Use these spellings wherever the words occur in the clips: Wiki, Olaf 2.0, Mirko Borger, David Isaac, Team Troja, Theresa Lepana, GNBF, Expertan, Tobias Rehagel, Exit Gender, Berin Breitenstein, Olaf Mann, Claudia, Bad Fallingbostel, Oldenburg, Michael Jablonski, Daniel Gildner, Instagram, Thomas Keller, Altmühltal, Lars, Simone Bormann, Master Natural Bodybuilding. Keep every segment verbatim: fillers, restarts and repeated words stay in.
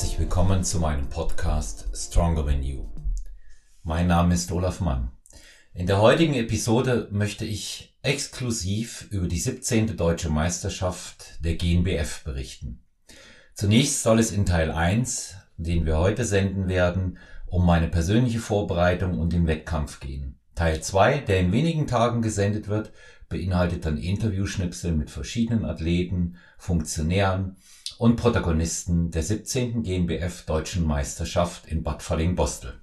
herzlich willkommen zu meinem Podcast Stronger Than You. Mein Name ist Olaf Mann. In der heutigen Episode möchte ich exklusiv über die siebzehnte Deutsche Meisterschaft der G N B F berichten. Zunächst soll es in Teil eins, den wir heute senden werden, um meine persönliche Vorbereitung und den Wettkampf gehen. Teil zwei, der in wenigen Tagen gesendet wird, beinhaltet dann Interviewschnipsel mit verschiedenen Athleten, Funktionären und Protagonisten der siebzehnten G N B F Deutschen Meisterschaft in Bad Fallingbostel.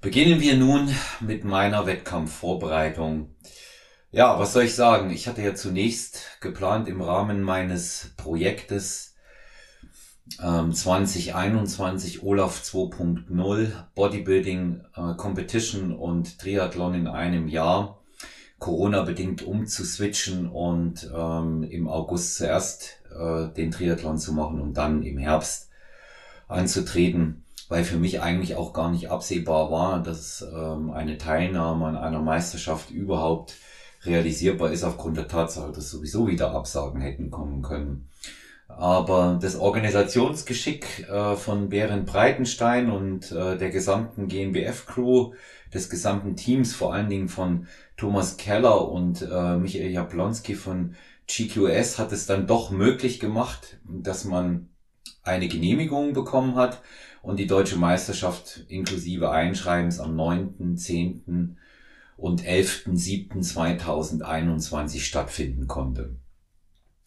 Beginnen wir nun mit meiner Wettkampfvorbereitung. Ja, was soll ich sagen? Ich hatte ja zunächst geplant, im Rahmen meines Projektes ähm, zwanzig einundzwanzig Olaf zwei Punkt null Bodybuilding äh, Competition und Triathlon in einem Jahr Corona-bedingt umzuswitchen und ähm, im August zuerst äh, den Triathlon zu machen und dann im Herbst anzutreten, weil für mich eigentlich auch gar nicht absehbar war, dass ähm, eine Teilnahme an einer Meisterschaft überhaupt realisierbar ist, aufgrund der Tatsache, dass sowieso wieder Absagen hätten kommen können. Aber das Organisationsgeschick äh, von Berin Breitenstein und äh, der gesamten G N B F-Crew, des gesamten Teams, vor allen Dingen von Thomas Keller und äh, Michael Jablonski von G Q S, hat es dann doch möglich gemacht, dass man eine Genehmigung bekommen hat und die Deutsche Meisterschaft inklusive Einschreibens am neunten, zehnten und elften siebten zweitausendeinundzwanzig stattfinden konnte.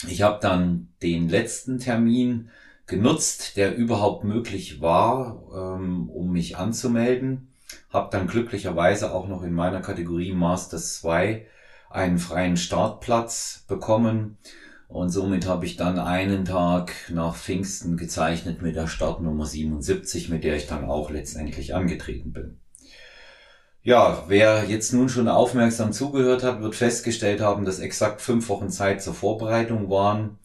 Ich habe dann den letzten Termin genutzt, der überhaupt möglich war, ähm, um mich anzumelden. Habe dann glücklicherweise auch noch in meiner Kategorie Masters zwei einen freien Startplatz bekommen und somit habe ich dann einen Tag nach Pfingsten gezeichnet mit der Startnummer siebenundsiebzig, mit der ich dann auch letztendlich angetreten bin. Ja, wer jetzt nun schon aufmerksam zugehört hat, wird festgestellt haben, dass exakt fünf Wochen Zeit zur Vorbereitung waren.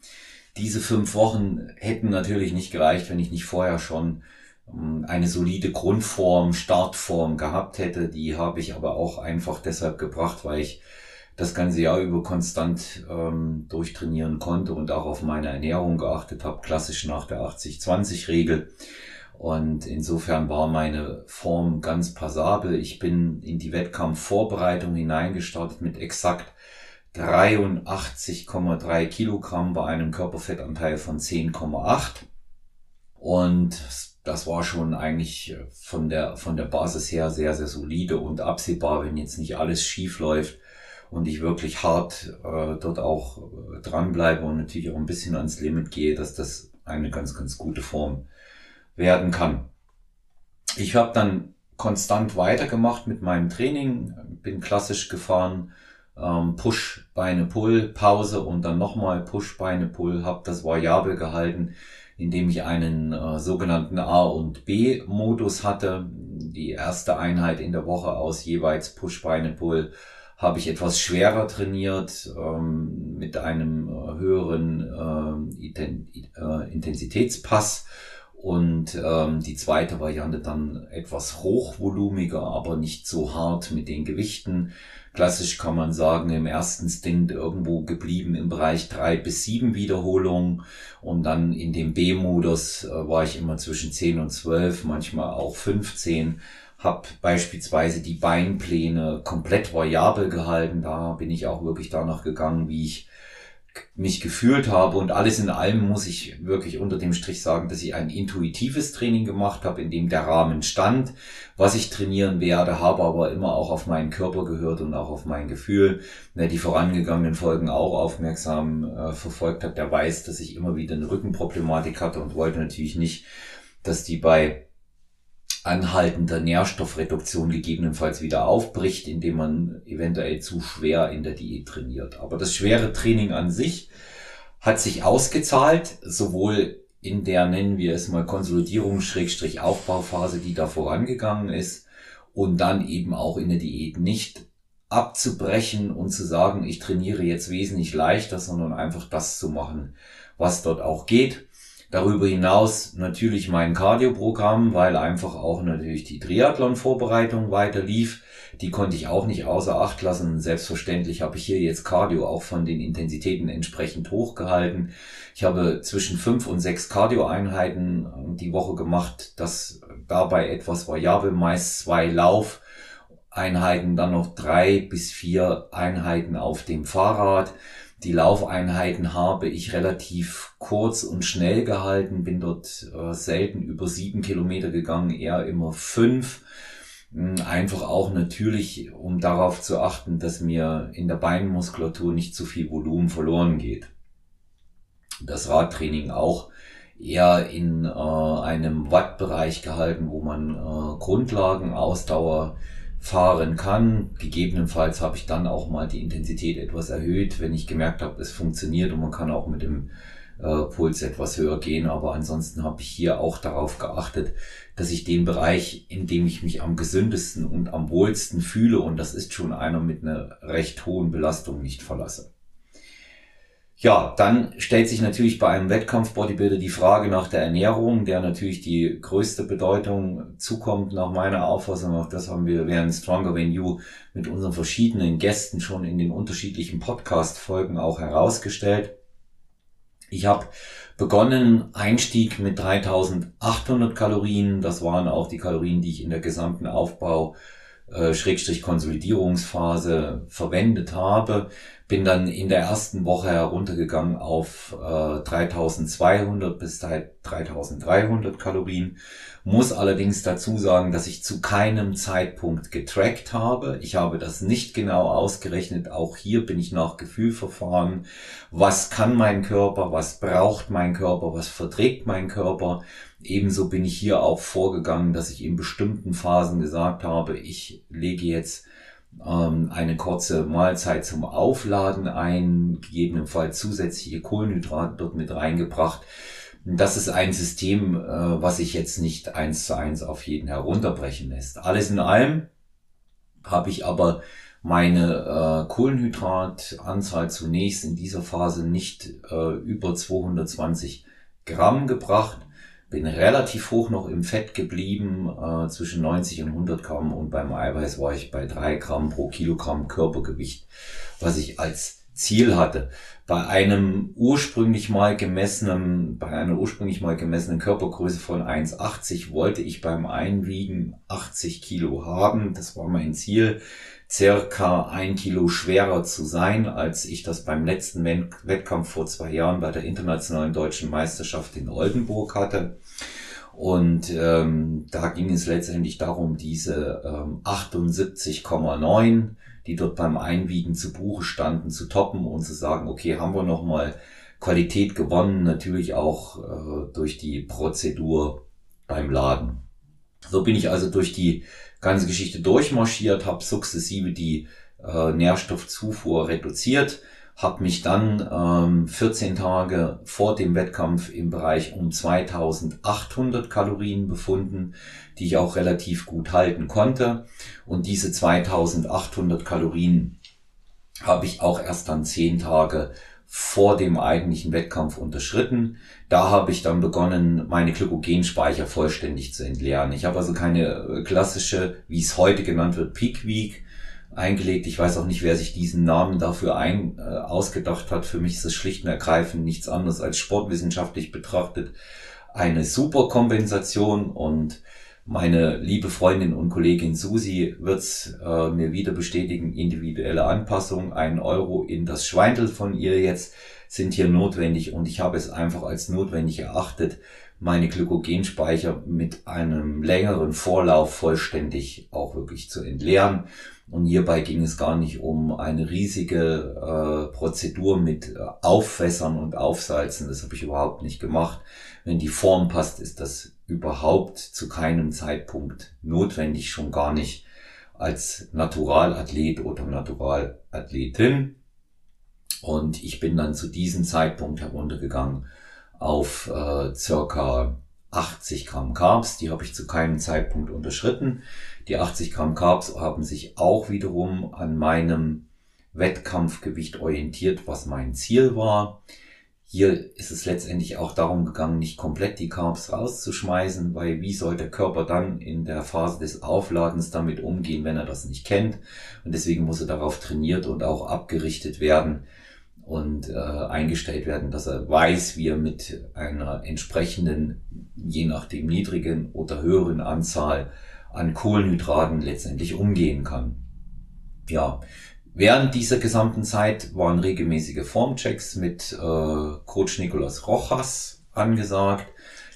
Diese fünf Wochen hätten natürlich nicht gereicht, wenn ich nicht vorher schon eine solide Grundform, Startform gehabt hätte. Die habe ich aber auch einfach deshalb gebracht, weil ich das ganze Jahr über konstant ähm, durchtrainieren konnte und auch auf meine Ernährung geachtet habe, klassisch nach der achtzig zwanzig Regel. Und insofern war meine Form ganz passabel. Ich bin in die Wettkampfvorbereitung hineingestartet mit exakt dreiundachtzig Komma drei Kilogramm bei einem Körperfettanteil von zehn Komma acht. Und das war schon eigentlich von der, von der Basis her sehr, sehr solide und absehbar, wenn jetzt nicht alles schief läuft und ich wirklich hart äh, dort auch äh, dranbleibe und natürlich auch ein bisschen ans Limit gehe, dass das eine ganz, ganz gute Form werden kann. Ich habe dann konstant weitergemacht mit meinem Training, bin klassisch gefahren, ähm, Push, Beine, Pull, Pause und dann nochmal Push, Beine, Pull, habe das variabel gehalten, indem ich einen äh, sogenannten A- und B-Modus hatte. Die erste Einheit in der Woche aus jeweils Push, Beine, Pull habe ich etwas schwerer trainiert, ähm, mit einem äh, höheren äh, Iten- äh, Intensitätspass und ähm, die zweite Variante dann etwas hochvolumiger, aber nicht so hart mit den Gewichten. Klassisch kann man sagen, im ersten Stint irgendwo geblieben im Bereich drei bis sieben Wiederholungen und dann in dem B-Modus äh, war ich immer zwischen zehn und zwölf, manchmal auch fünfzehn. Habe beispielsweise die Beinpläne komplett variabel gehalten, da bin ich auch wirklich danach gegangen, wie ich mich gefühlt habe und alles in allem muss ich wirklich unter dem Strich sagen, dass ich ein intuitives Training gemacht habe, in dem der Rahmen stand, was ich trainieren werde, habe aber immer auch auf meinen Körper gehört und auch auf mein Gefühl. Wer die vorangegangenen Folgen auch aufmerksam äh, verfolgt hat, der weiß, dass ich immer wieder eine Rückenproblematik hatte und wollte natürlich nicht, dass die bei anhaltender Nährstoffreduktion gegebenenfalls wieder aufbricht, indem man eventuell zu schwer in der Diät trainiert. Aber das schwere Training an sich hat sich ausgezahlt, sowohl in der, nennen wir es mal, Konsolidierungs-Aufbauphase, die da vorangegangen ist, und dann eben auch in der Diät nicht abzubrechen und zu sagen, ich trainiere jetzt wesentlich leichter, sondern einfach das zu machen, was dort auch geht. Darüber hinaus natürlich mein Cardio-Programm, weil einfach auch natürlich die Triathlon-Vorbereitung weiter lief. Die konnte ich auch nicht außer Acht lassen. Selbstverständlich habe ich hier jetzt Cardio auch von den Intensitäten entsprechend hochgehalten. Ich habe zwischen fünf und sechs Cardio-Einheiten die Woche gemacht. Das dabei etwas variabel, meist zwei Laufeinheiten, dann noch drei bis vier Einheiten auf dem Fahrrad. Die Laufeinheiten habe ich relativ kurz und schnell gehalten, bin dort äh, selten über sieben Kilometer gegangen, eher immer fünf. Einfach auch natürlich, um darauf zu achten, dass mir in der Beinmuskulatur nicht zu viel Volumen verloren geht. Das Radtraining auch eher in äh, einem Wattbereich gehalten, wo man äh, Grundlagen, Ausdauer fahren kann. Gegebenenfalls habe ich dann auch mal die Intensität etwas erhöht, wenn ich gemerkt habe, es funktioniert und man kann auch mit dem äh, Puls etwas höher gehen. Aber ansonsten habe ich hier auch darauf geachtet, dass ich den Bereich, in dem ich mich am gesündesten und am wohlsten fühle, und das ist schon einer mit einer recht hohen Belastung, nicht verlasse. Ja, dann stellt sich natürlich bei einem Wettkampf-Bodybuilder die Frage nach der Ernährung, der natürlich die größte Bedeutung zukommt nach meiner Auffassung. Auch das haben wir während Stronger Than You mit unseren verschiedenen Gästen schon in den unterschiedlichen Podcast-Folgen auch herausgestellt. Ich habe begonnen, Einstieg mit dreitausendachthundert Kalorien. Das waren auch die Kalorien, die ich in der gesamten Aufbau- Schrägstrich Konsolidierungsphase verwendet habe, bin dann in der ersten Woche heruntergegangen auf äh, dreitausendzweihundert bis dreitausenddreihundert Kalorien, muss allerdings dazu sagen, dass ich zu keinem Zeitpunkt getrackt habe. Ich habe das nicht genau ausgerechnet, auch hier bin ich nach Gefühl verfahren. Was kann mein Körper, was braucht mein Körper, was verträgt mein Körper? Ebenso bin ich hier auch vorgegangen, dass ich in bestimmten Phasen gesagt habe, ich lege jetzt ähm, eine kurze Mahlzeit zum Aufladen ein, gegebenenfalls zusätzliche Kohlenhydrate dort mit reingebracht. Das ist ein System, äh, was sich jetzt nicht eins zu eins auf jeden herunterbrechen lässt. Alles in allem habe ich aber meine äh, Kohlenhydratanzahl zunächst in dieser Phase nicht äh, über zweihundertzwanzig Gramm gebracht. Bin relativ hoch noch im Fett geblieben, äh, zwischen neunzig und hundert Gramm, und beim Eiweiß war ich bei drei Gramm pro Kilogramm Körpergewicht, was ich als Ziel hatte. Bei einem ursprünglich mal gemessenen, bei einer ursprünglich mal gemessenen Körpergröße von eins achtzig wollte ich beim Einwiegen achtzig Kilo haben. Das war mein Ziel, circa ein Kilo schwerer zu sein, als ich das beim letzten Wettkampf vor zwei Jahren bei der internationalen deutschen Meisterschaft in Oldenburg hatte. Und ähm, da ging es letztendlich darum, diese ähm, achtundsiebzig Komma neun, die dort beim Einwiegen zu Buche standen, zu toppen und zu sagen, okay, haben wir nochmal Qualität gewonnen, natürlich auch äh, durch die Prozedur beim Laden. So bin ich also durch die ganze Geschichte durchmarschiert, habe sukzessive die äh, Nährstoffzufuhr reduziert, habe mich dann ähm, vierzehn Tage vor dem Wettkampf im Bereich um zweitausendachthundert Kalorien befunden, die ich auch relativ gut halten konnte. Und diese zweitausendachthundert Kalorien habe ich auch erst dann zehn Tage vor dem eigentlichen Wettkampf unterschritten. Da habe ich dann begonnen, meine Glykogenspeicher vollständig zu entleeren. Ich habe also keine klassische, wie es heute genannt wird, Peak Week eingelegt. Ich weiß auch nicht, wer sich diesen Namen dafür ein, äh, ausgedacht hat. Für mich ist es schlicht und ergreifend nichts anderes als sportwissenschaftlich betrachtet eine Superkompensation, und meine liebe Freundin und Kollegin Susi wird's äh, mir wieder bestätigen, individuelle Anpassung, ein Euro in das Schweintel von ihr jetzt, sind hier notwendig, und ich habe es einfach als notwendig erachtet, meine Glykogenspeicher mit einem längeren Vorlauf vollständig auch wirklich zu entleeren. Und hierbei ging es gar nicht um eine riesige äh, Prozedur mit äh, Aufwässern und Aufsalzen. Das habe ich überhaupt nicht gemacht. Wenn die Form passt, ist das überhaupt zu keinem Zeitpunkt notwendig, schon gar nicht als Naturalathlet oder Naturalathletin. Und ich bin dann zu diesem Zeitpunkt heruntergegangen auf äh, circa achtzig Gramm Carbs, die habe ich zu keinem Zeitpunkt unterschritten. Die achtzig Gramm Carbs haben sich auch wiederum an meinem Wettkampfgewicht orientiert, was mein Ziel war. Hier ist es letztendlich auch darum gegangen, nicht komplett die Carbs rauszuschmeißen, weil wie soll der Körper dann in der Phase des Aufladens damit umgehen, wenn er das nicht kennt? Und deswegen muss er darauf trainiert und auch abgerichtet werden und äh, eingestellt werden, dass er weiß, wie er mit einer entsprechenden, je nachdem niedrigen oder höheren Anzahl an Kohlenhydraten letztendlich umgehen kann. Ja. Während dieser gesamten Zeit waren regelmäßige Formchecks mit äh, Coach Nicolas Rojas angesagt.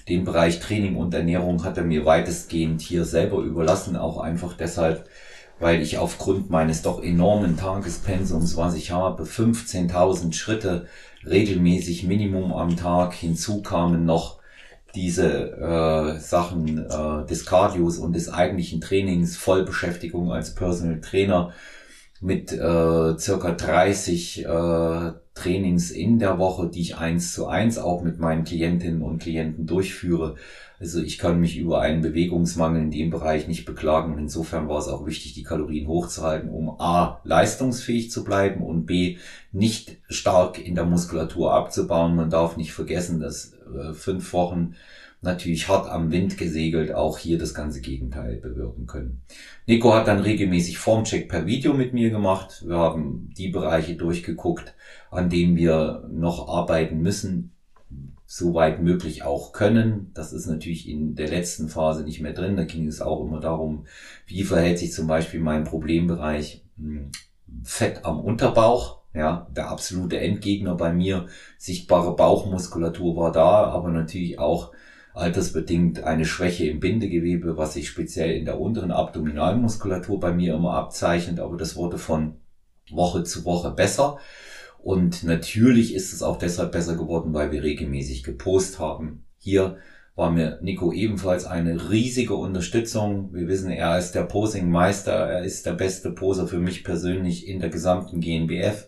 Den Bereich Training und Ernährung hat er mir weitestgehend hier selber überlassen, auch einfach deshalb, weil ich aufgrund meines doch enormen Tagespensums, was ich habe, fünfzehntausend Schritte regelmäßig Minimum am Tag, hinzukamen noch diese äh, Sachen äh, des Cardios und des eigentlichen Trainings, Vollbeschäftigung als Personal Trainer, mit äh, circa dreißig äh, Trainings in der Woche, die ich eins zu eins auch mit meinen Klientinnen und Klienten durchführe. Also ich kann mich über einen Bewegungsmangel in dem Bereich nicht beklagen. Und insofern war es auch wichtig, die Kalorien hochzuhalten, um a. leistungsfähig zu bleiben und b. nicht stark in der Muskulatur abzubauen. Man darf nicht vergessen, dass äh, fünf Wochen natürlich hart am Wind gesegelt, auch hier das ganze Gegenteil bewirken können. Nico hat dann regelmäßig Formcheck per Video mit mir gemacht. Wir haben die Bereiche durchgeguckt, an denen wir noch arbeiten müssen, soweit möglich auch können. Das ist natürlich in der letzten Phase nicht mehr drin. Da ging es auch immer darum, wie verhält sich zum Beispiel mein Problembereich Fett am Unterbauch. Ja, der absolute Endgegner bei mir. Sichtbare Bauchmuskulatur war da, aber natürlich auch altersbedingt eine Schwäche im Bindegewebe, was sich speziell in der unteren Abdominalmuskulatur bei mir immer abzeichnet, aber das wurde von Woche zu Woche besser. Und natürlich ist es auch deshalb besser geworden, weil wir regelmäßig gepostet haben. Hier war mir Nico ebenfalls eine riesige Unterstützung. Wir wissen, er ist der Posing-Meister, er ist der beste Poser für mich persönlich in der gesamten G N B F.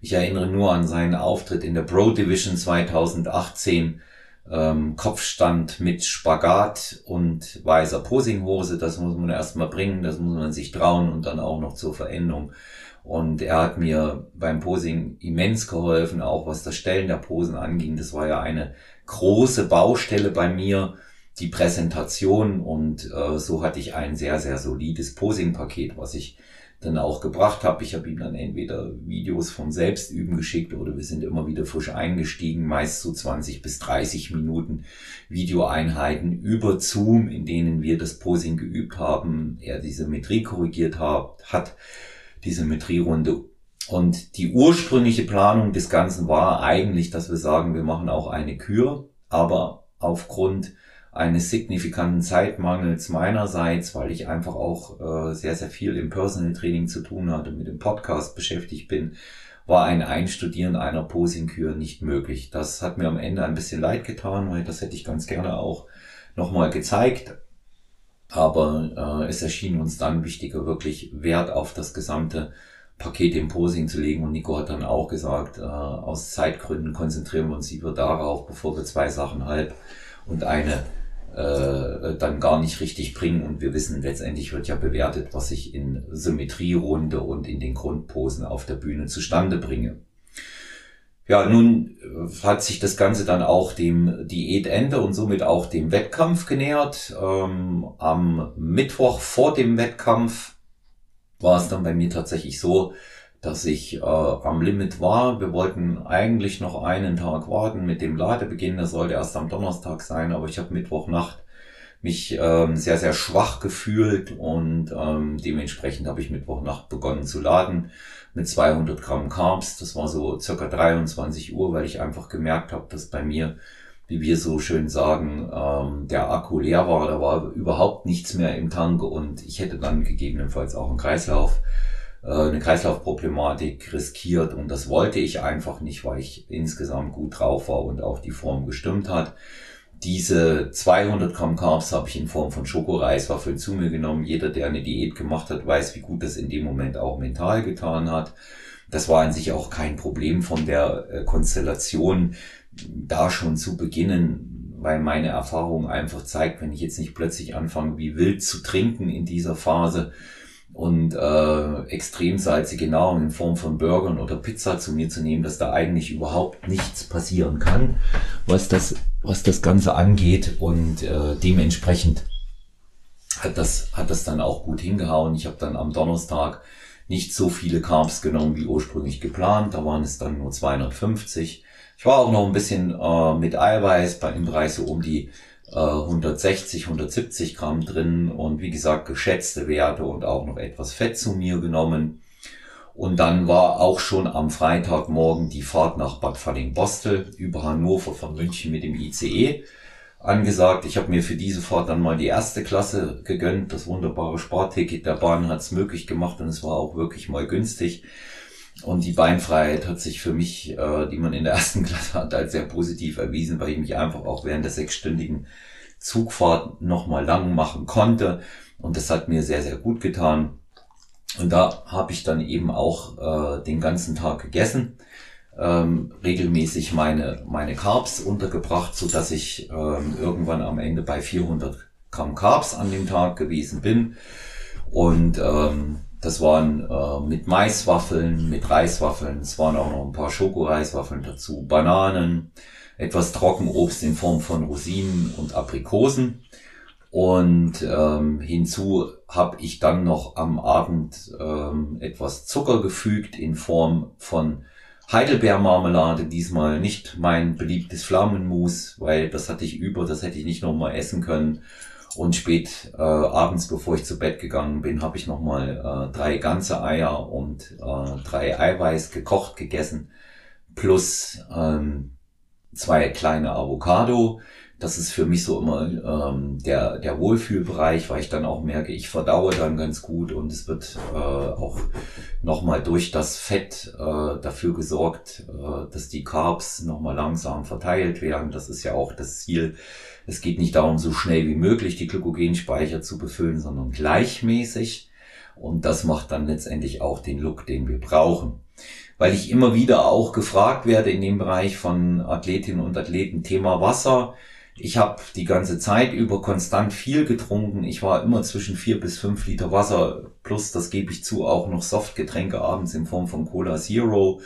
Ich erinnere nur an seinen Auftritt in der Pro Division zweitausendachtzehn, Kopfstand mit Spagat und weißer Posinghose, das muss man erstmal bringen, das muss man sich trauen und dann auch noch zur Veränderung. Und er hat mir beim Posing immens geholfen, auch was das Stellen der Posen anging. Das war ja eine große Baustelle bei mir, die Präsentation, und äh, so hatte ich ein sehr, sehr solides Posing-Paket, was ich dann auch gebracht habe. Ich habe ihm dann entweder Videos vom Selbstüben geschickt oder wir sind immer wieder frisch eingestiegen, meist so zwanzig bis dreißig Minuten Videoeinheiten über Zoom, in denen wir das Posing geübt haben, er die Symmetrie korrigiert hat, hat die Symmetrierunde. Und die ursprüngliche Planung des Ganzen war eigentlich, dass wir sagen, wir machen auch eine Kür, aber aufgrund eines signifikanten Zeitmangels meinerseits, weil ich einfach auch äh, sehr, sehr viel im Personal Training zu tun hatte, mit dem Podcast beschäftigt bin, war ein Einstudieren einer Posing-Kür nicht möglich. Das hat mir am Ende ein bisschen leid getan, weil das hätte ich ganz gerne auch nochmal gezeigt. Aber äh, es erschien uns dann wichtiger, wirklich Wert auf das gesamte Paket im Posing zu legen, und Nico hat dann auch gesagt, äh, aus Zeitgründen konzentrieren wir uns lieber darauf, bevor wir zwei Sachen halb und eine äh, dann gar nicht richtig bringen, und wir wissen, letztendlich wird ja bewertet, was ich in Symmetrierunde und in den Grundposen auf der Bühne zustande bringe. Ja, nun hat sich das Ganze dann auch dem Diätende und somit auch dem Wettkampf genähert. Ähm, am Mittwoch vor dem Wettkampf war es dann bei mir tatsächlich so, dass ich äh, am Limit war. Wir wollten eigentlich noch einen Tag warten mit dem Ladebeginn. Das sollte erst am Donnerstag sein, aber ich habe Mittwochnacht mich ähm, sehr, sehr schwach gefühlt und ähm, dementsprechend habe ich Mittwochnacht begonnen zu laden mit zweihundert Gramm Carbs. Das war so circa dreiundzwanzig Uhr, weil ich einfach gemerkt habe, dass bei mir, wie wir so schön sagen, ähm, der Akku leer war, da war überhaupt nichts mehr im Tank und ich hätte dann gegebenenfalls auch einen Kreislauf, äh, eine Kreislaufproblematik riskiert, und das wollte ich einfach nicht, weil ich insgesamt gut drauf war und auch die Form gestimmt hat. Diese zweihundert Gramm Carbs habe ich in Form von Schokoreis Waffeln zu mir genommen. Jeder, der eine Diät gemacht hat, weiß, wie gut das in dem Moment auch mental getan hat. Das war an sich auch kein Problem von der äh, Konstellation, da schon zu beginnen, weil meine Erfahrung einfach zeigt, wenn ich jetzt nicht plötzlich anfange, wie wild zu trinken in dieser Phase, und äh, extrem salzige Nahrung in Form von Burgern oder Pizza zu mir zu nehmen, dass da eigentlich überhaupt nichts passieren kann, was das, was das Ganze angeht, und äh, dementsprechend hat das, hat das dann auch gut hingehauen. Ich habe dann am Donnerstag nicht so viele Carbs genommen wie ursprünglich geplant, da waren es dann nur zweihundertfünfzig. Ich war auch noch ein bisschen äh, mit Eiweiß bei, im Bereich so um die äh, hundertsechzig, hundertsiebzig Gramm drin und wie gesagt geschätzte Werte und auch noch etwas Fett zu mir genommen. Und dann war auch schon am Freitagmorgen die Fahrt nach Bad Fallingbostel über Hannover von München mit dem I C E angesagt. Ich habe mir für diese Fahrt dann mal die erste Klasse gegönnt. Das wunderbare Sparticket der Bahn hat es möglich gemacht und es war auch wirklich mal günstig. Und die Beinfreiheit hat sich für mich, äh, die man in der ersten Klasse hat, als sehr positiv erwiesen, weil ich mich einfach auch während der sechsstündigen Zugfahrt nochmal lang machen konnte. Und das hat mir sehr, sehr gut getan. Und da habe ich dann eben auch äh, den ganzen Tag gegessen, ähm, regelmäßig meine meine Carbs untergebracht, so dass ich ähm, irgendwann am Ende bei vierhundert Gramm Carbs an dem Tag gewesen bin. Und ähm, das waren äh, mit Maiswaffeln, mit Reiswaffeln, es waren auch noch ein paar Schokoreiswaffeln dazu, Bananen, etwas Trockenobst in Form von Rosinen und Aprikosen. Und ähm, hinzu habe ich dann noch am Abend ähm, etwas Zucker gefügt in Form von Heidelbeermarmelade, diesmal nicht mein beliebtes Flammenmus, weil das hatte ich über, das hätte ich nicht nochmal essen können. Und spät äh, abends, bevor ich zu Bett gegangen bin, habe ich nochmal äh, drei ganze Eier und äh, drei Eiweiß gekocht gegessen, plus ähm, zwei kleine Avocado. Das ist für mich so immer ähm, der, der Wohlfühlbereich, weil ich dann auch merke, ich verdaue dann ganz gut und es wird äh, auch nochmal durch das Fett äh, dafür gesorgt, äh, dass die Carbs nochmal langsam verteilt werden. Das ist ja auch das Ziel. Es geht nicht darum, so schnell wie möglich die Glykogenspeicher zu befüllen, sondern gleichmäßig. Und das macht dann letztendlich auch den Look, den wir brauchen. Weil ich immer wieder auch gefragt werde in dem Bereich von Athletinnen und Athleten, Thema Wasser. Ich habe die ganze Zeit über konstant viel getrunken. Ich war immer zwischen vier bis fünf Liter Wasser, plus, das gebe ich zu, auch noch Softgetränke abends in Form von Cola Zero.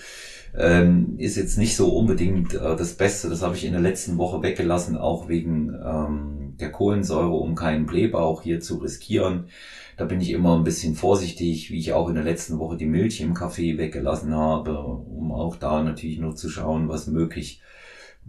Ähm, ist jetzt nicht so unbedingt äh, das Beste. Das habe ich in der letzten Woche weggelassen, auch wegen ähm, der Kohlensäure, um keinen Blähbauch hier zu riskieren. Da bin ich immer ein bisschen vorsichtig, wie ich auch in der letzten Woche die Milch im Kaffee weggelassen habe, um auch da natürlich nur zu schauen, was möglich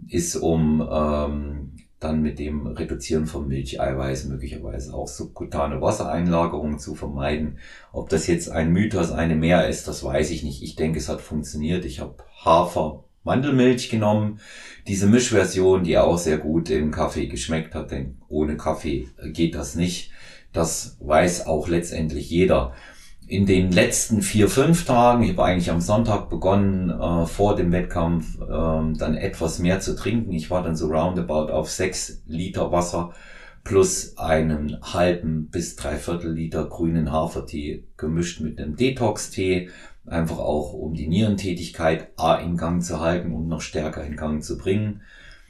ist, um ähm, dann mit dem Reduzieren von Milcheiweiß möglicherweise auch subkutane Wassereinlagerung zu vermeiden. Ob das jetzt ein Mythos, eine Mehr ist, das weiß ich nicht. Ich denke, es hat funktioniert. Ich habe Hafer-Mandelmilch genommen. Diese Mischversion, die auch sehr gut im Kaffee geschmeckt hat, denn ohne Kaffee geht das nicht. Das weiß auch letztendlich jeder. In den letzten vier, fünf Tagen, ich habe eigentlich am Sonntag begonnen, äh, vor dem Wettkampf äh, dann etwas mehr zu trinken. Ich war dann so roundabout auf sechs Liter Wasser plus einen halben bis dreiviertel Liter grünen Hafertee gemischt mit einem Detox-Tee. Einfach auch, um die Nierentätigkeit A in Gang zu halten und noch stärker in Gang zu bringen.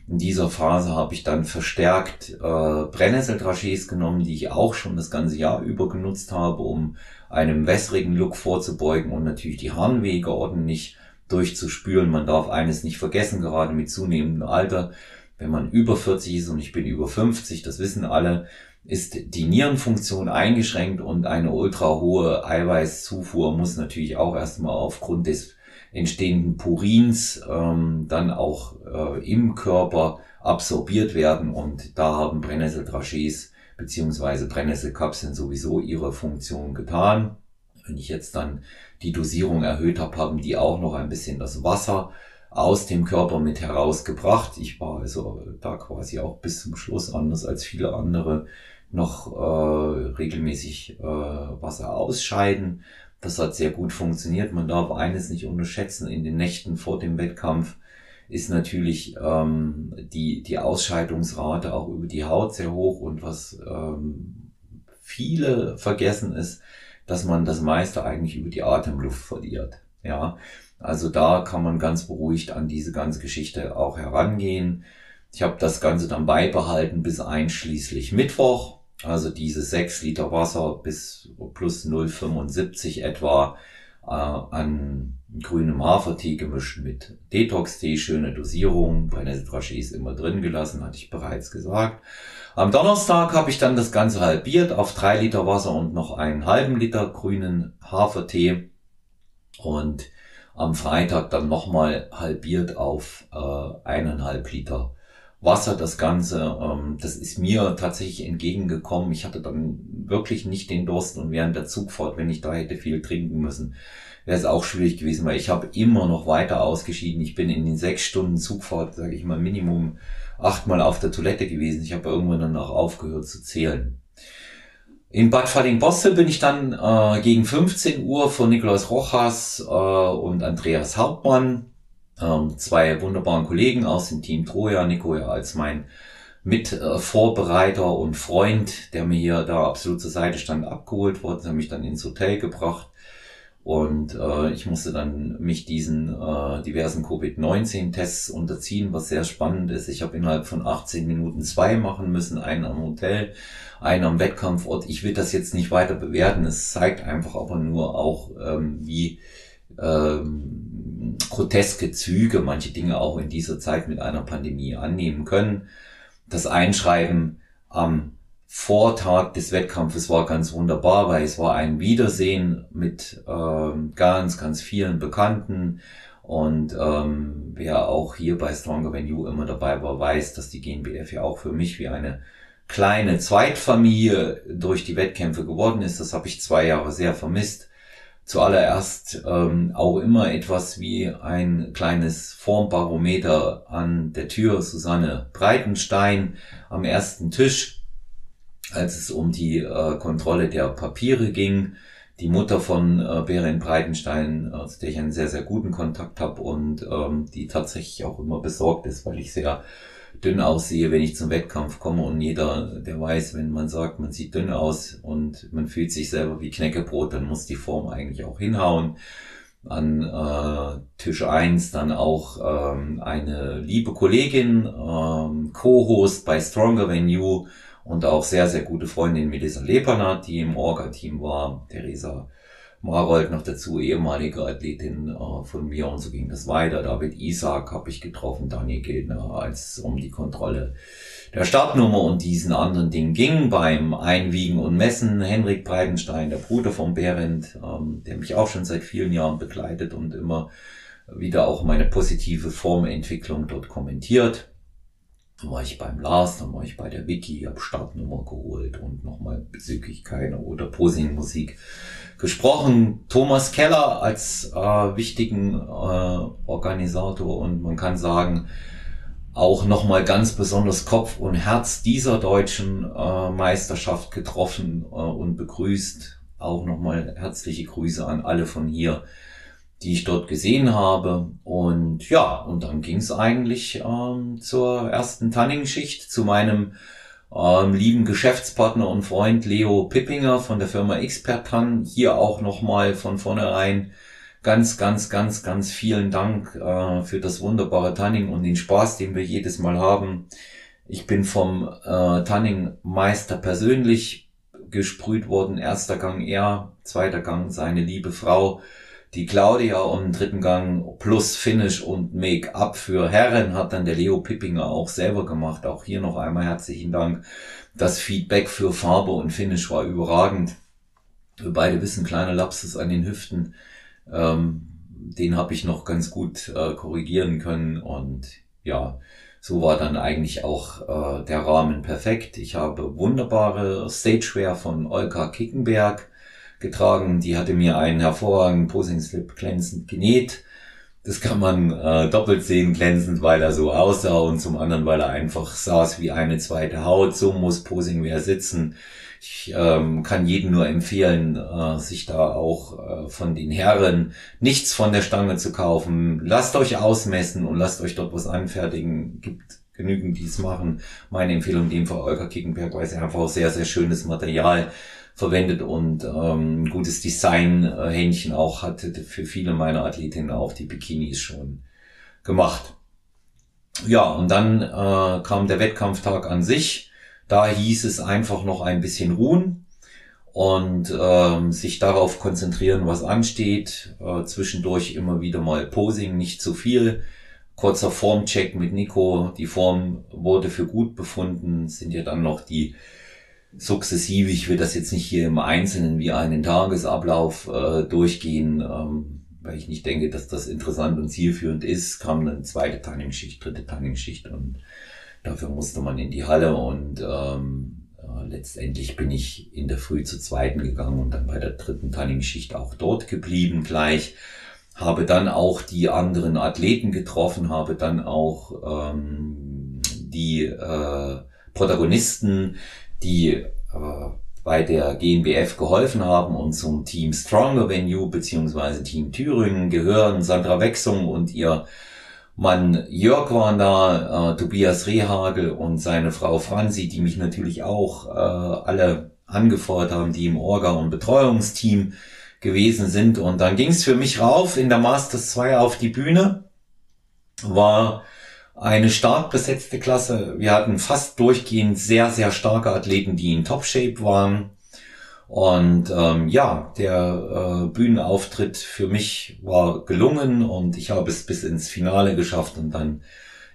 In dieser Phase habe ich dann verstärkt äh, Brennnesseldragees genommen, die ich auch schon das ganze Jahr über genutzt habe, um einem wässrigen Look vorzubeugen und natürlich die Harnwege ordentlich durchzuspülen. Man darf eines nicht vergessen, gerade mit zunehmendem Alter, wenn man über vierzig ist, und ich bin über fünfzig, das wissen alle, ist die Nierenfunktion eingeschränkt und eine ultra hohe Eiweißzufuhr muss natürlich auch erstmal aufgrund des entstehenden Purins ähm, dann auch äh, im Körper absorbiert werden, und da haben Brennnesseldragees beziehungsweise Brennnesselkapseln sowieso ihre Funktion getan. Wenn ich jetzt dann die Dosierung erhöht habe, haben die auch noch ein bisschen das Wasser aus dem Körper mit herausgebracht. Ich war also da quasi auch bis zum Schluss, anders als viele andere, noch äh, regelmäßig äh, Wasser ausscheiden. Das hat sehr gut funktioniert. Man darf eines nicht unterschätzen, in den Nächten vor dem Wettkampf ist natürlich ähm, die, die Ausscheidungsrate auch über die Haut sehr hoch, und was ähm, viele vergessen ist, dass man das meiste eigentlich über die Atemluft verliert. Ja, also da kann man ganz beruhigt an diese ganze Geschichte auch herangehen. Ich habe das Ganze dann beibehalten bis einschließlich Mittwoch. Also diese sechs Liter Wasser bis plus null Komma fünfundsiebzig etwa äh, an grünem Hafertee gemischt mit Detox-Tee, schöne Dosierung, Brennnesseldraschee ist immer drin gelassen, hatte ich bereits gesagt. Am Donnerstag habe ich dann das Ganze halbiert auf drei Liter Wasser und noch einen halben Liter grünen Hafertee und am Freitag dann nochmal halbiert auf äh, eineinhalb Liter Wasser, das Ganze. Ähm, das ist mir tatsächlich entgegengekommen. Ich hatte dann wirklich nicht den Durst und während der Zugfahrt, wenn ich da hätte viel trinken müssen, wäre es auch schwierig gewesen, weil ich habe immer noch weiter ausgeschieden. Ich bin in den sechs Stunden Zugfahrt, sage ich mal, Minimum achtmal auf der Toilette gewesen. Ich habe irgendwann dann auch aufgehört zu zählen. In Bad Fallingbostel bin ich dann äh, gegen fünfzehn Uhr von Nicolas Rojas äh, und Andreas Hauptmann, ähm, zwei wunderbaren Kollegen aus dem Team Troja, Nico ja als mein Mitvorbereiter äh, und Freund, der mir hier da absolut zur Seite stand, abgeholt worden. Sie haben mich dann ins Hotel gebracht und äh, ich musste dann mich diesen äh, diversen Covid neunzehn Tests unterziehen, was sehr spannend ist. Ich habe innerhalb von achtzehn Minuten zwei machen müssen, einen am Hotel, einen am Wettkampfort. Ich will das jetzt nicht weiter bewerten, es zeigt einfach aber nur auch, ähm, wie ähm, groteske Züge manche Dinge auch in dieser Zeit mit einer Pandemie annehmen können. Das Einschreiben am Vortag des Wettkampfes war ganz wunderbar, weil es war ein Wiedersehen mit ähm, ganz, ganz vielen Bekannten. Und ähm, wer auch hier bei Stronger Than You immer dabei war, weiß, dass die G N B F ja auch für mich wie eine kleine Zweitfamilie durch die Wettkämpfe geworden ist. Das habe ich zwei Jahre sehr vermisst. Zuallererst ähm, auch immer etwas wie ein kleines Formbarometer an der Tür. Susanne Breitenstein am ersten Tisch, als es um die äh, Kontrolle der Papiere ging. Die Mutter von äh, Berin Breitenstein, äh, zu der ich einen sehr, sehr guten Kontakt habe und ähm, die tatsächlich auch immer besorgt ist, weil ich sehr dünn aussehe, wenn ich zum Wettkampf komme, und jeder, der weiß, wenn man sagt, man sieht dünn aus und man fühlt sich selber wie Knäckebrot, dann muss die Form eigentlich auch hinhauen. An äh, Tisch eins dann auch ähm, eine liebe Kollegin, ähm, Co-Host bei Stronger Than You und auch sehr, sehr gute Freundin mit Theresa Lepana, die im Orga-Team war, Theresa Marold noch dazu, ehemalige Athletin äh, von mir, und so ging das weiter. David Isaac habe ich getroffen, Daniel Gildner, als es um die Kontrolle der Startnummer und diesen anderen Dingen ging. Beim Einwiegen und Messen Henrik Breitenstein, der Bruder von Bernd, ähm, der mich auch schon seit vielen Jahren begleitet und immer wieder auch meine positive Formentwicklung dort kommentiert. Dann war ich beim Lars, dann war ich bei der Wiki, habe Startnummer geholt und nochmal bezüglich keiner oder Posing-Musik gesprochen. Thomas Keller als äh, wichtigen äh, Organisator, und man kann sagen, auch nochmal ganz besonders Kopf und Herz dieser deutschen äh, Meisterschaft getroffen äh, und begrüßt. Auch nochmal herzliche Grüße an alle von hier, die ich dort gesehen habe. Und ja, und dann ging es eigentlich ähm, zur ersten Tanning-Schicht zu meinem ähm, lieben Geschäftspartner und Freund Leo Pippinger von der Firma Expert Tann. Hier auch nochmal von vornherein ganz, ganz, ganz, ganz vielen Dank äh, für das wunderbare Tanning und den Spaß, den wir jedes Mal haben. Ich bin vom äh, Tanning-Meister persönlich gesprüht worden. Erster Gang er, zweiter Gang seine liebe Frau, die Claudia, und im dritten Gang plus Finish und Make-up für Herren hat dann der Leo Pippinger auch selber gemacht. Auch hier noch einmal herzlichen Dank. Das Feedback für Farbe und Finish war überragend. Wir beide wissen, kleiner Lapsus an den Hüften. Ähm, den habe ich noch ganz gut äh, korrigieren können. Und ja, so war dann eigentlich auch äh, der Rahmen perfekt. Ich habe wunderbare Stagewear von Olga Kickenberg getragen. Die hatte mir einen hervorragenden Posing-Slip glänzend genäht. Das kann man äh, doppelt sehen, glänzend, weil er so aussah, und zum anderen, weil er einfach saß wie eine zweite Haut. So muss Posing-Wear sitzen. Ich ähm, kann jedem nur empfehlen, äh, sich da auch äh, von den Herren nichts von der Stange zu kaufen. Lasst euch ausmessen und lasst euch dort was anfertigen. Gibt genügend, die es machen. Meine Empfehlung in dem Fall Olga Kickenberg, weil sie einfach auch sehr, sehr schönes Material verwendet und ähm, gutes Design-Händchen auch hatte, für viele meiner Athletinnen auch die Bikinis schon gemacht. Ja, und dann äh, kam der Wettkampftag an sich. Da hieß es einfach noch ein bisschen ruhen und ähm, sich darauf konzentrieren, was ansteht. Äh, zwischendurch immer wieder mal Posing, nicht zu viel. Kurzer Formcheck mit Nico. Die Form wurde für gut befunden. Sind ja dann noch die sukzessive, ich will das jetzt nicht hier im Einzelnen wie einen Tagesablauf äh, durchgehen, ähm, weil ich nicht denke, dass das interessant und zielführend ist, kam dann zweite Tanning-Schicht, dritte Tanning-Schicht und dafür musste man in die Halle und ähm, äh, letztendlich bin ich in der Früh zur zweiten gegangen und dann bei der dritten Tanning-Schicht auch dort geblieben gleich. Habe dann auch die anderen Athleten getroffen, habe dann auch ähm, die äh, Protagonisten, die äh, bei der G N B F geholfen haben und zum Team Stronger Than You bzw. Team Thüringen gehören. Sandra Wechsung und ihr Mann Jörg waren da, äh, Tobias Rehagel und seine Frau Franzi, die mich natürlich auch äh, alle angefordert haben, die im Orga- und Betreuungsteam gewesen sind. Und dann ging es für mich rauf in der Masters zwei auf die Bühne. War eine stark besetzte Klasse. Wir hatten fast durchgehend sehr, sehr starke Athleten, die in Top-Shape waren. Und ähm, ja, der äh, Bühnenauftritt für mich war gelungen und ich habe es bis ins Finale geschafft. Und dann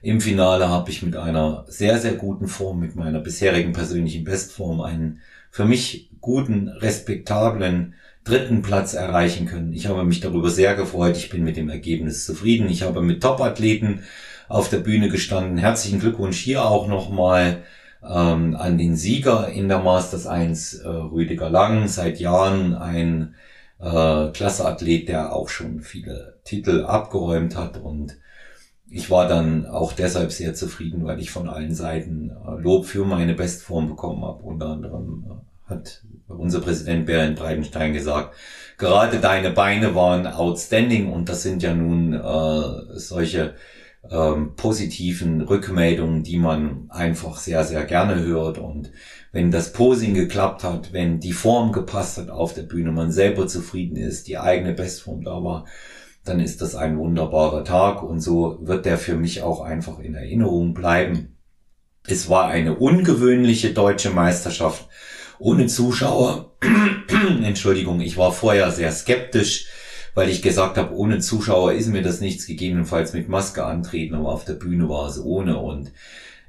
im Finale habe ich mit einer sehr, sehr guten Form, mit meiner bisherigen persönlichen Bestform, einen für mich guten, respektablen dritten Platz erreichen können. Ich habe mich darüber sehr gefreut. Ich bin mit dem Ergebnis zufrieden. Ich habe mit Top-Athleten auf der Bühne gestanden. Herzlichen Glückwunsch hier auch nochmal ähm, an den Sieger in der Masters eins, äh, Rüdiger Lang, seit Jahren ein äh, Klasseathlet, der auch schon viele Titel abgeräumt hat. Und ich war dann auch deshalb sehr zufrieden, weil ich von allen Seiten äh, Lob für meine Bestform bekommen habe. Unter anderem äh, hat unser Präsident Berin Breitenstein gesagt, gerade deine Beine waren outstanding, und das sind ja nun äh, solche Ähm, positiven Rückmeldungen, die man einfach sehr, sehr gerne hört. Und wenn das Posing geklappt hat, wenn die Form gepasst hat auf der Bühne, man selber zufrieden ist, die eigene Bestform da war, dann ist das ein wunderbarer Tag, und so wird der für mich auch einfach in Erinnerung bleiben. Es war eine ungewöhnliche deutsche Meisterschaft ohne Zuschauer. Entschuldigung, ich war vorher sehr skeptisch, weil ich gesagt habe, ohne Zuschauer ist mir das nichts, gegebenenfalls mit Maske antreten, aber auf der Bühne war es ohne. Und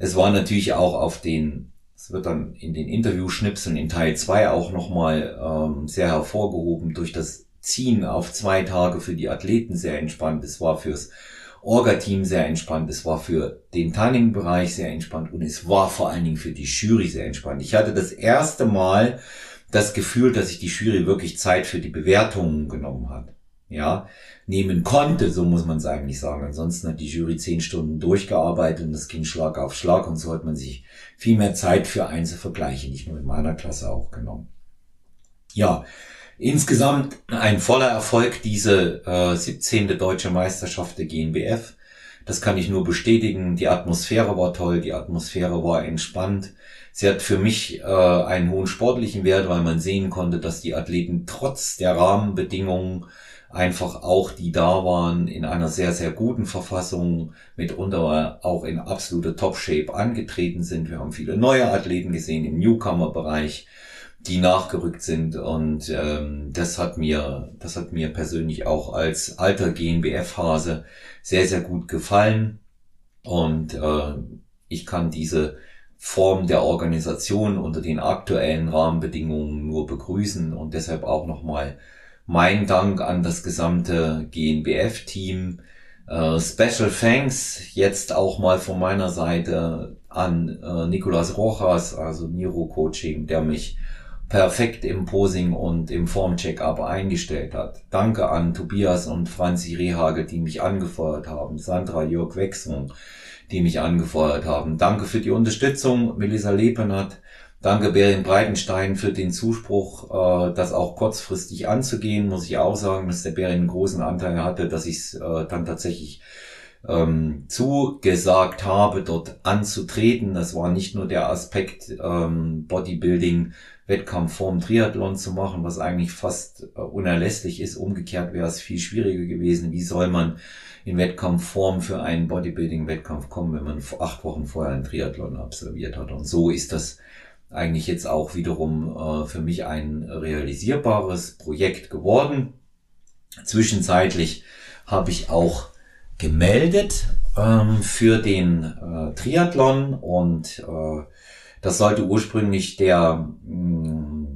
es war natürlich auch auf den, es wird dann in den Interview-Schnipseln in Teil zwei auch nochmal ähm, sehr hervorgehoben, durch das Ziehen auf zwei Tage für die Athleten sehr entspannt. Es war fürs Orga-Team sehr entspannt, es war für den Tanning-Bereich sehr entspannt und es war vor allen Dingen für die Jury sehr entspannt. Ich hatte das erste Mal das Gefühl, dass sich die Jury wirklich Zeit für die Bewertungen genommen hat. Ja, nehmen konnte, so muss man es eigentlich sagen. Ansonsten hat die Jury zehn Stunden durchgearbeitet und das ging Schlag auf Schlag, und so hat man sich viel mehr Zeit für Einzelvergleiche, nicht nur in meiner Klasse, auch genommen. Ja, insgesamt ein voller Erfolg, diese äh, siebzehnte Deutsche Meisterschaft der G N B F. Das kann ich nur bestätigen. Die Atmosphäre war toll, die Atmosphäre war entspannt. Sie hat für mich äh, einen hohen sportlichen Wert, weil man sehen konnte, dass die Athleten trotz der Rahmenbedingungen einfach auch, die da waren, in einer sehr, sehr guten Verfassung, mitunter auch in absoluter Top-Shape angetreten sind. Wir haben viele neue Athleten gesehen im Newcomer-Bereich, die nachgerückt sind, und ähm, das hat mir das hat mir persönlich auch als alter G N B F-Hase sehr, sehr gut gefallen, und äh, ich kann diese Form der Organisation unter den aktuellen Rahmenbedingungen nur begrüßen, und deshalb auch nochmal mein Dank an das gesamte G N B F-Team. Äh, Special Thanks jetzt auch mal von meiner Seite an äh, Nicolas Rojas, also Niro Coaching, der mich perfekt im Posing und im Form-Check-Up eingestellt hat. Danke an Tobias und Franzi Rehagel, die mich angefeuert haben. Sandra, Jörg Wechsung, die mich angefeuert haben. Danke für die Unterstützung, Theresa Lepana. Danke Berin Breitenstein für den Zuspruch, äh, das auch kurzfristig anzugehen. Muss ich auch sagen, dass der Berin einen großen Anteil hatte, dass ich es äh, dann tatsächlich ähm, zugesagt habe, dort anzutreten. Das war nicht nur der Aspekt ähm, Bodybuilding, wettkampfform Triathlon zu machen, was eigentlich fast unerlässlich ist. Umgekehrt wäre es viel schwieriger gewesen. Wie soll man in Wettkampfform für einen Bodybuilding-Wettkampf kommen, wenn man acht Wochen vorher einen Triathlon absolviert hat? Und so ist das eigentlich jetzt auch wiederum äh, für mich ein realisierbares Projekt geworden. Zwischenzeitlich habe ich auch gemeldet ähm, für den äh, Triathlon und äh, das sollte ursprünglich der mh,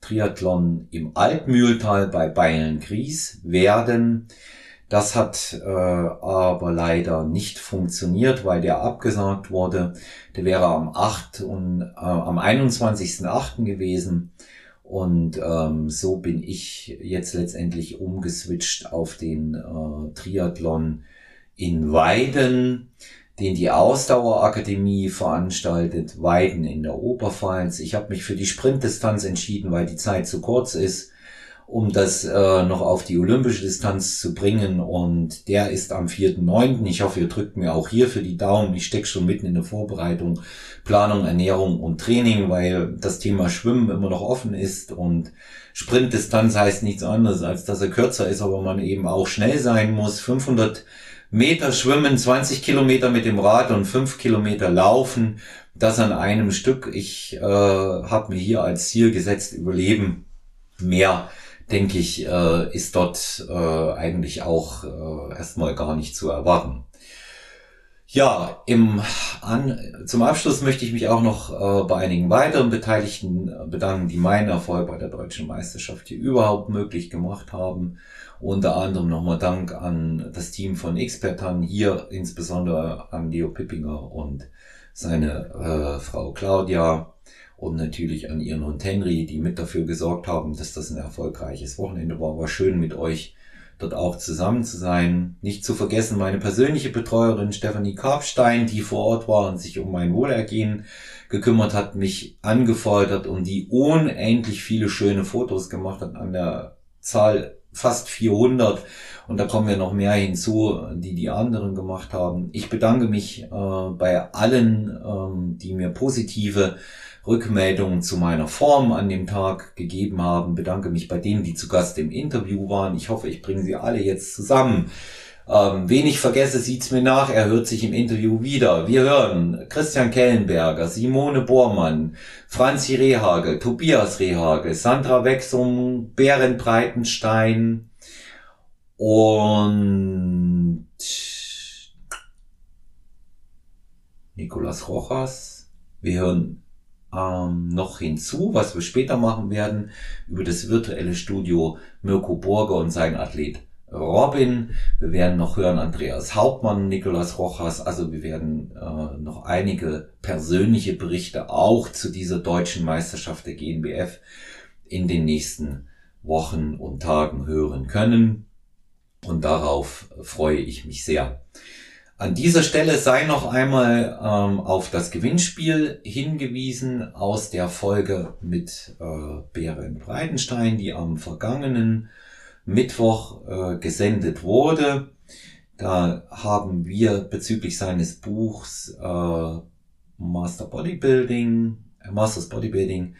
Triathlon im Altmühltal bei Beilngries werden. Das hat äh, aber leider nicht funktioniert, weil der abgesagt wurde. Der wäre am achten und äh, am einundzwanzigsten achten gewesen. Und ähm, so bin ich jetzt letztendlich umgeswitcht auf den äh, Triathlon in Weiden, den die Ausdauerakademie veranstaltet, Weiden in der Oberpfalz. Ich habe mich für die Sprintdistanz entschieden, weil die Zeit zu kurz ist, um das äh, noch auf die olympische Distanz zu bringen. Und der ist am vierten neunten Ich hoffe, ihr drückt mir auch hier für die Daumen. Ich stecke schon mitten in der Vorbereitung, Planung, Ernährung und Training, weil das Thema Schwimmen immer noch offen ist. Und Sprintdistanz heißt nichts anderes, als dass er kürzer ist, aber man eben auch schnell sein muss. fünfhundert Meter schwimmen, zwanzig Kilometer mit dem Rad und fünf Kilometer laufen. Das an einem Stück. Ich äh, habe mir hier als Ziel gesetzt, Überleben. Mehr denke ich, äh, ist dort äh, eigentlich auch äh, erstmal gar nicht zu erwarten. Ja, im An zum Abschluss möchte ich mich auch noch äh, bei einigen weiteren Beteiligten bedanken, die meinen Erfolg bei der Deutschen Meisterschaft hier überhaupt möglich gemacht haben. Unter anderem nochmal Dank an das Team von Expertan, hier insbesondere an Leo Pippinger und seine äh, Frau Claudia. Und natürlich an Ihren Hund Henry, die mit dafür gesorgt haben, dass das ein erfolgreiches Wochenende war. War schön, mit euch dort auch zusammen zu sein. Nicht zu vergessen meine persönliche Betreuerin Stefanie Karpstein, die vor Ort war und sich um mein Wohlergehen gekümmert hat, mich angefordert und die unendlich viele schöne Fotos gemacht hat, an der Zahl fast vierhundert. Und da kommen ja noch mehr hinzu, die die anderen gemacht haben. Ich bedanke mich äh, bei allen, ähm, die mir positive Rückmeldungen zu meiner Form an dem Tag gegeben haben. Bedanke mich bei denen, die zu Gast im Interview waren. Ich hoffe, ich bringe sie alle jetzt zusammen. Ähm, wen ich vergesse, sieht's mir nach. Er hört sich im Interview wieder. Wir hören Christian Kellenberger, Simone Bormann, Franzi Rehagel, Tobias Rehagel, Sandra Wechsung, Berin Breitenstein und Nicolas Rojas. Wir hören Ähm, noch hinzu, was wir später machen werden, über das virtuelle Studio Mirko Borger und sein Athlet Robin. Wir werden noch hören Andreas Hauptmann, Nicolas Rojas. Also wir werden äh, noch einige persönliche Berichte auch zu dieser deutschen Meisterschaft der G N B F in den nächsten Wochen und Tagen hören können. Und darauf freue ich mich sehr. An dieser Stelle sei noch einmal ähm, auf das Gewinnspiel hingewiesen aus der Folge mit äh, Berin Breitenstein, die am vergangenen Mittwoch äh, gesendet wurde. Da haben wir bezüglich seines Buchs äh, Master Bodybuilding, äh, Masters Bodybuilding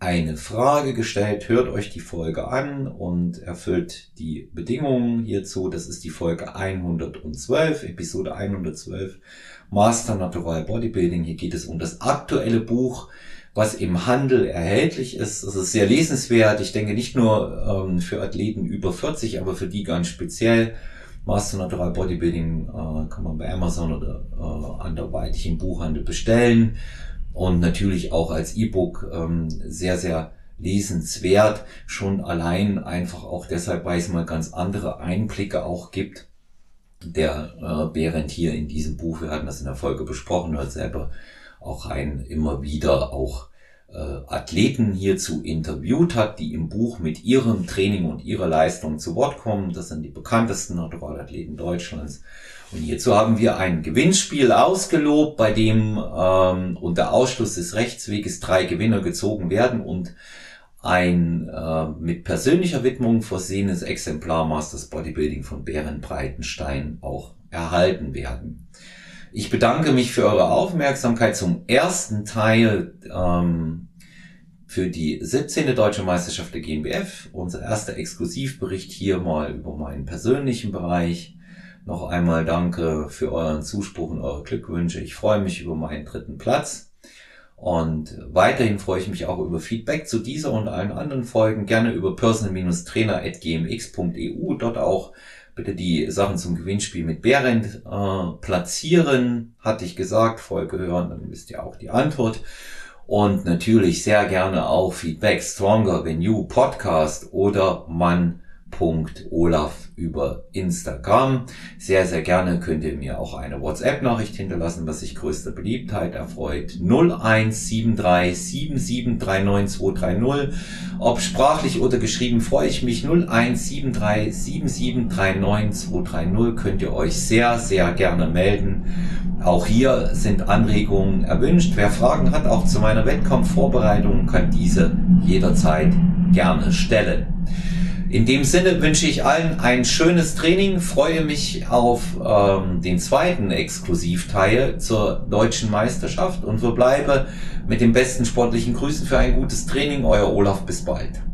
eine Frage gestellt. Hört euch die Folge an und erfüllt die Bedingungen hierzu. Das ist die Folge hundertzwölf, Episode hundertzwölf, Master Natural Bodybuilding. Hier geht es um das aktuelle Buch, was im Handel erhältlich ist. Es ist sehr lesenswert. Ich denke nicht nur ähm, für Athleten über vierzig, aber für die ganz speziell. Master Natural Bodybuilding äh, kann man bei Amazon oder äh, anderweitig im Buchhandel bestellen. Und natürlich auch als E-Book ähm, sehr, sehr lesenswert. Schon allein einfach auch deshalb, weil es mal ganz andere Einblicke auch gibt. Der äh, Berend hier in diesem Buch, wir hatten das in der Folge besprochen, hört selber auch rein, immer wieder auch äh, Athleten hierzu interviewt hat, die im Buch mit ihrem Training und ihrer Leistung zu Wort kommen. Das sind die bekanntesten Naturalathleten Deutschlands. Und hierzu haben wir ein Gewinnspiel ausgelobt, bei dem ähm, unter Ausschluss des Rechtsweges drei Gewinner gezogen werden und ein äh, mit persönlicher Widmung versehenes Exemplar Masters Bodybuilding von Berin Breitenstein auch erhalten werden. Ich bedanke mich für eure Aufmerksamkeit zum ersten Teil ähm, für die siebzehnte Deutsche Meisterschaft der G N B F. Unser erster Exklusivbericht hier mal über meinen persönlichen Bereich. Noch einmal danke für euren Zuspruch und eure Glückwünsche. Ich freue mich über meinen dritten Platz. Und weiterhin freue ich mich auch über Feedback zu dieser und allen anderen Folgen. Gerne über personal Trainer at g m x punkt e u. Dort auch bitte die Sachen zum Gewinnspiel mit Berend äh, platzieren. Hatte ich gesagt, Folge hören, dann wisst ihr auch die Antwort. Und natürlich sehr gerne auch Feedback Stronger Than You Podcast oder Mann Punkt Olaf über Instagram. Sehr, sehr gerne könnt ihr mir auch eine WhatsApp-Nachricht hinterlassen, was sich größter Beliebtheit erfreut. null eins sieben drei sieben sieben drei neun zwei drei null. Ob sprachlich oder geschrieben, freue ich mich. null eins sieben drei sieben sieben drei neun zwei drei null könnt ihr euch sehr, sehr gerne melden. Auch hier sind Anregungen erwünscht. Wer Fragen hat, auch zu meiner Wettkampfvorbereitung, kann diese jederzeit gerne stellen. In dem Sinne wünsche ich allen ein schönes Training, freue mich auf ähm, den zweiten Exklusivteil zur deutschen Meisterschaft und verbleibe mit den besten sportlichen Grüßen für ein gutes Training. Euer Olaf, bis bald.